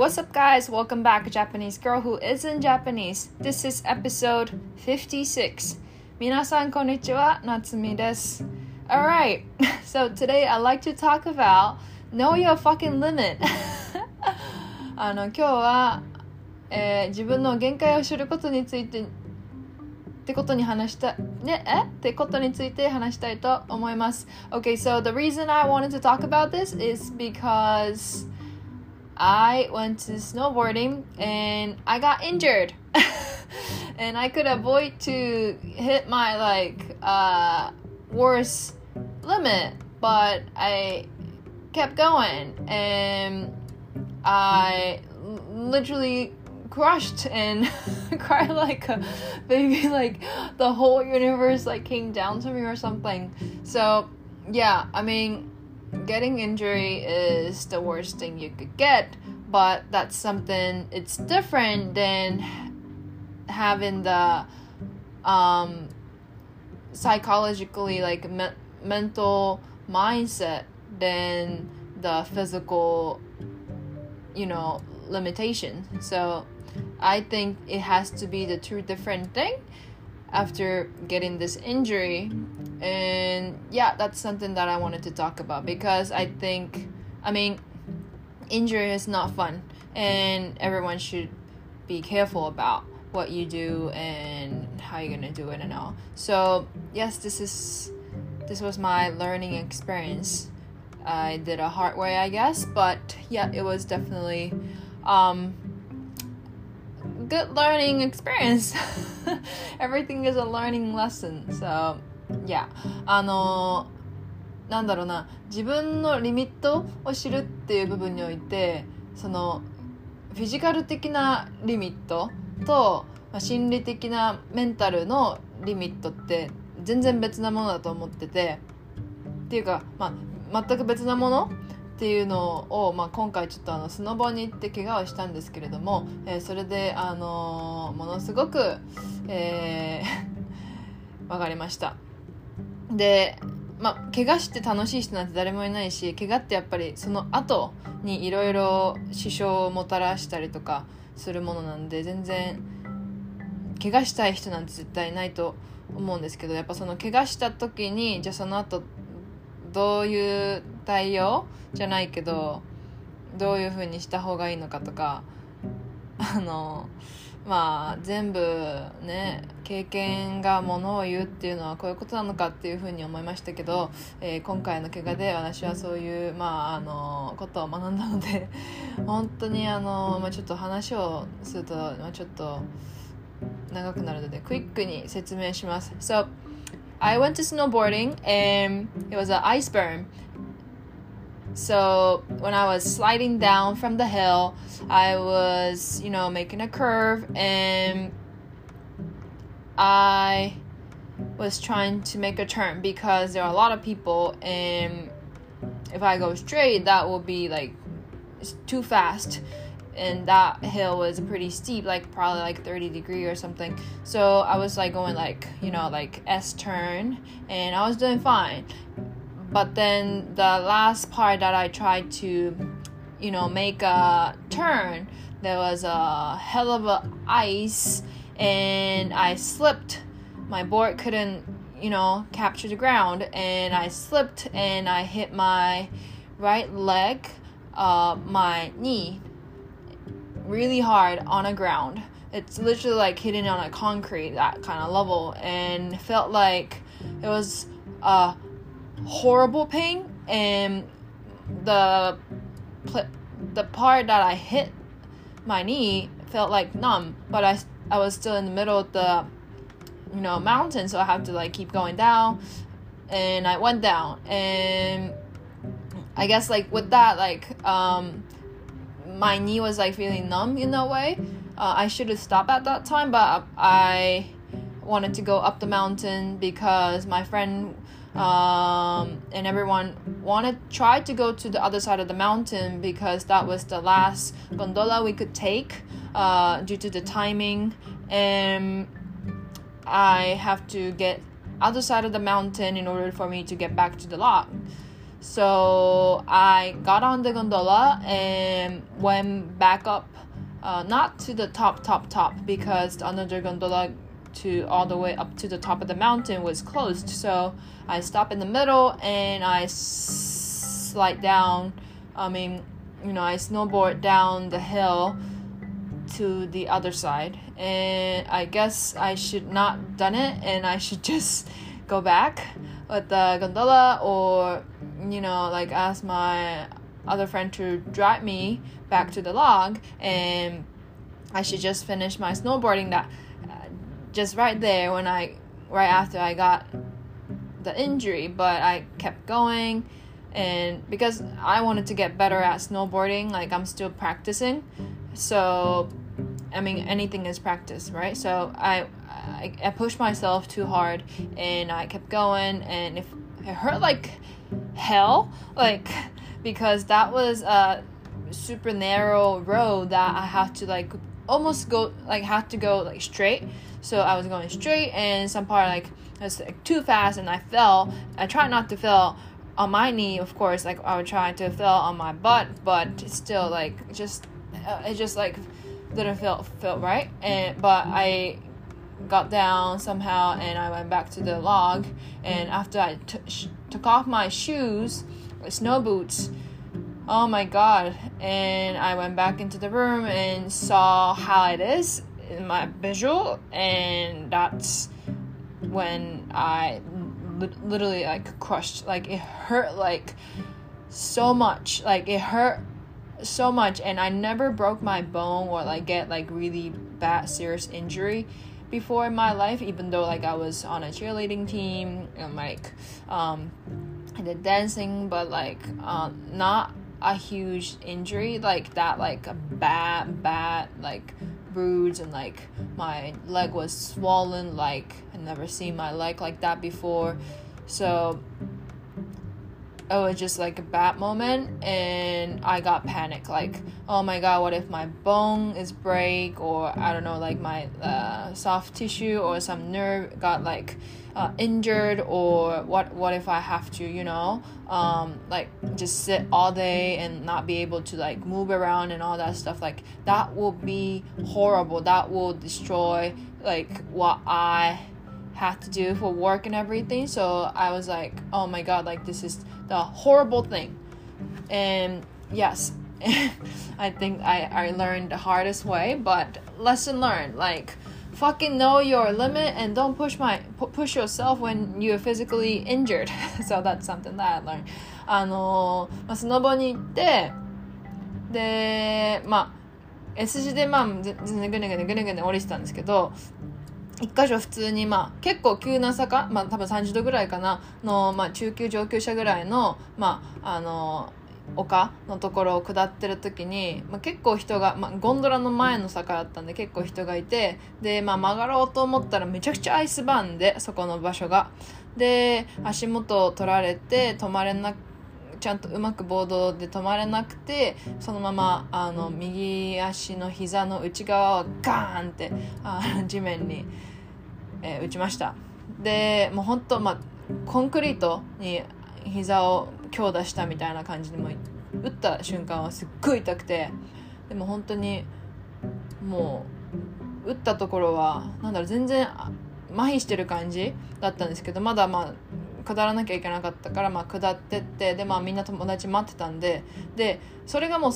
What's up, guys? Welcome back, Japanese girl who isn't Japanese. This is episode 56. 皆さんこんにちは、夏美です。Alright, so today I'd like to talk about know your fucking limit. 今日は、自分の限界を知ることについてってことについて話したいと思います。Okay, so the reason I wanted to talk about this is because I went to snowboarding and I got injured. And I could avoid to hit my worst limit, but I kept going and I literally crushed and cried like a baby, like the whole universe came down to me or something. So yeah, I mean, getting injury is the worst thing you could get, but that's something, it's different than having the psychologically mental mindset than the physical limitation. So I think it has to be the two different thing after getting this injury. And yeah, that's something that I wanted to talk about because I think, injury is not fun and everyone should be careful about what you do and how you're gonna do it and all. So yes, this was my learning experience. I did a hard way, I guess, but yeah, it was definitely good learning experience. Everything is a learning lesson. So yeah, なんだろうな、自分のリミットを知るっていう部分において、そのフィジカル的なリミットと、心理的なメンタルのリミットって全然別なものだと思ってて、っていうか、全く別なものっていうのを、今回ちょっとスノボに行って怪我をしたんですけれども、それでものすごく、分かりました。で、怪我して楽しい人なんて誰もいないし、怪我ってやっぱりその後にいろいろ支障をもたらしたりとかするものなんで、全然怪我したい人なんて絶対ないと思うんですけど、やっぱその怪我した時に、じゃあその後どういう対応じゃないけど、どういう風にした方がいいのかとか、全部ね、経験がものを言うっていうのはこういうことなのかっていう風に思いましたけど、今回の怪我で私はそういう、ことを学んだので、本当にちょっと話をすると、ちょっと長くなるのでクイックに説明します。So I went to snowboarding and it was an ice berm. So when I was sliding down from the hill, I was, making a curve and I was trying to make a turn because there are a lot of people, and if I go straight, that will be too fast, and that hill was pretty steep, probably 30 degrees or something. So I was going S turn, and I was doing fine. But then the last part that I tried to, make a turn, there was a hell of a ice and I slipped. My board couldn't, capture the ground, and I slipped and I hit my right leg, my knee really hard on the ground. It's literally hitting on a concrete, that kind of level, and felt like it was a horrible pain, and the part that I hit my knee felt numb, but I was still in the middle of the mountain, so I have to keep going down, and I went down, and I guess with that my knee was feeling numb in that way. I should have stopped at that time, but I wanted to go up the mountain because my friend and everyone tried to go to the other side of the mountain because that was the last gondola we could take due to the timing, and I have to get other side of the mountain in order for me to get back to the lodge. So I got on the gondola and went back up, not to the top, because another gondola to all the way up to the top of the mountain was closed. So I stopped in the middle and I slide down. I snowboard down the hill to the other side, and I guess I should not done it, and I should just go back with the gondola, or ask my other friend to drive me back to the log, and I should just finish my snowboarding that just right there when right after I got the injury. But I kept going, and because I wanted to get better at snowboarding, like I'm still practicing. So anything is practice, right? So I pushed myself too hard, and I kept going, and if it hurt like hell, because that was a super narrow road that I have to go straight. So I was going straight, and some part it was too fast, and I fell. I tried not to fall on my knee, of course, I would try to fell on my butt, but still it just didn't feel right. But I got down somehow, and I went back to the log, and after I took off my shoes, snow boots, oh my god, and I went back into the room and saw how it is in my visual, and that's when I literally crushed, it hurt so much, and I never broke my bone or get really bad serious injury before in my life, even though I was on a cheerleading team and I did dancing, but not a huge injury that, a bad bruise, and my leg was swollen. I never seen my leg like that before, so it was just a bad moment, and I got panicked, oh my god, what if my bone is break, or I don't know, my soft tissue or some nerve got injured, or what if I have to just sit all day and not be able to move around and all that stuff. That will be horrible. That will destroy what I had to do for work and everything. So I was oh my god, this is the horrible thing. And yes, I think I learned the hardest way, but lesson learned, fucking know your limit, and don't push yourself when you're physically injured. So that's something that I learned. スノボに行って、でS 字でぐねぐね降りてたんですけど、一箇所普通に結構急な坂、多分30度ぐらいかなの、中級上級者ぐらいの丘のところを下ってる時に、結構人が、ゴンドラの前の坂だったんで結構人がいて、で、曲がろうと思ったらめちゃくちゃアイスバーンで、そこの場所が、で足元を取られて止まれなく、ちゃんとうまくボードで止まれなくて、そのまま右足の膝の内側をガーンって地面に、打ちました。でもう本当、コンクリートに膝を強打したみたいな感じで、打った瞬間はすっごい痛くて、でも本当にもう打ったところは全然麻痺してる感じだったんですけど、まだ下らなきゃいけなかったから、下ってって、でみんな友達待ってたんで、でそれがもう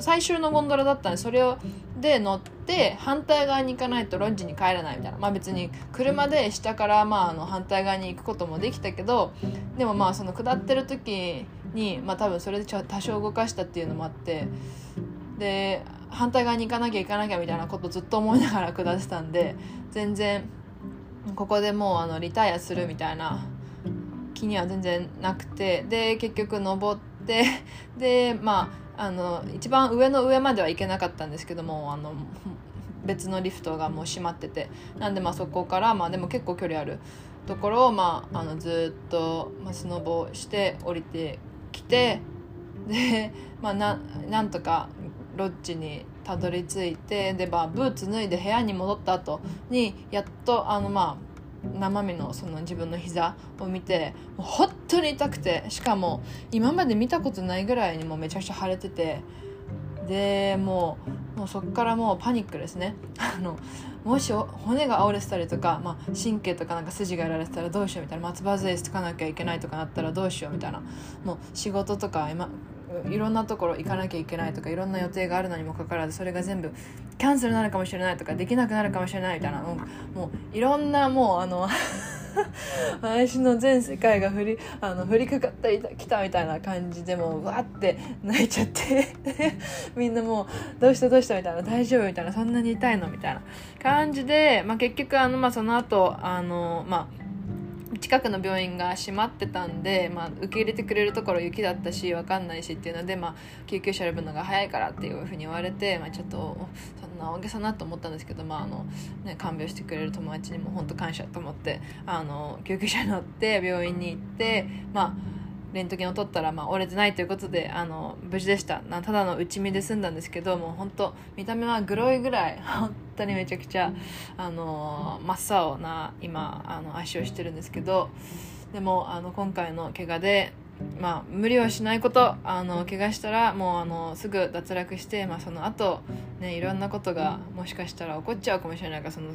最終のゴンドラだったんで、それをで乗って反対側に行かないとロッジに帰れないみたいな、別に車で下から反対側に行くこともできたけど、でもその下ってる時に多分それで多少動かしたっていうのもあって、で反対側に行かなきゃみたいなことずっと思いながら下ってたんで、全然ここでもうリタイアするみたいな気には全然なくて、で結局登って、で一番上の上までは行けなかったんですけども、別のリフトがもう閉まってて、なんでそこからでも結構距離あるところをずっとスノボして降りてきて、でなんとかロッジにたどり着いて、でブーツ脱いで部屋に戻った後にやっと生身のその自分の膝を見て、もう本当に痛くて、しかも今まで見たことないぐらいにもうめちゃくちゃ腫れてて、でもうそこからもうパニックですね。もし骨が折れてたりとか、まあ、神経とかなんか筋がやられてたらどうしようみたいな、松葉杖つかなきゃいけないとかなったらどうしようみたいな、もう仕事とか今いろんなところ行かなきゃいけないとか、いろんな予定があるのにもかかわらずそれが全部キャンセルになるかもしれないとか、できなくなるかもしれないみたいな、もういろんなもう私の全世界が降りかかってきたみたいな感じで、もうわーって泣いちゃってみんなもうどうしたみたいな、大丈夫みたいな、そんなに痛いのみたいな感じで、まあ、結局その後近くの病院が閉まってたんで、まあ、受け入れてくれるところ雪だったし分かんないしっていうので、まあ、救急車呼ぶのが早いからっていうふうに言われて、まあ、ちょっとそんな大げさなと思ったんですけど、まあ看病してくれる友達にも本当感謝と思って救急車に乗って病院に行って、まあ、レントゲンを取ったら、まあ、折れてないということで無事でした。ただの打ち身で済んだんですけど、もう本当見た目はグロいぐらい本当にめちゃくちゃ真っ青な今足をしてるんですけど、でも今回の怪我で、まあ、無理をしないこと、怪我したらもうすぐ脱落して、まあ、その後、ね、いろんなことがもしかしたら起こっちゃうかもしれないから、その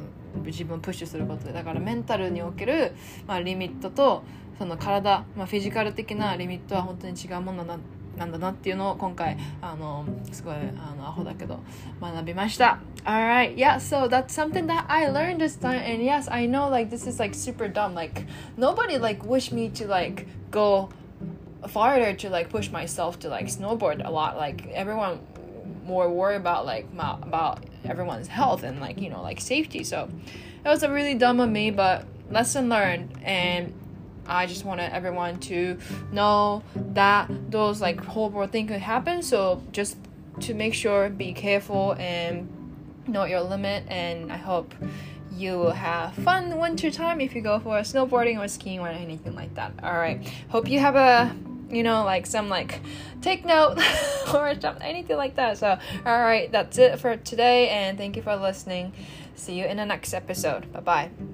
自分をプッシュすることで、だからメンタルにおける、まあ、リミットとその体、まあ、フィジカル的なリミットは本当に違うものなんだなっていうのを今回すごいアホだけど学びました。 Alright, yeah, so that's something that I learned this time, and yes, I know like this is like super dumb, like nobody like wished me to like go farther to like push myself to like snowboard a lot, like everyone more worried about like about everyone's health and like, you know, like safety, so it was a really dumb of me, but lesson learned, and I just wanted everyone to know that those like horrible things could happen, so just to make sure, be careful and know your limit, and I hope you will have fun winter time if you go for snowboarding or skiing or anything like that. Alright, hope you have a, you know, like some like take note or anything like that. So alright, that's it for today, and thank you for listening. See you in the next episode. Bye bye.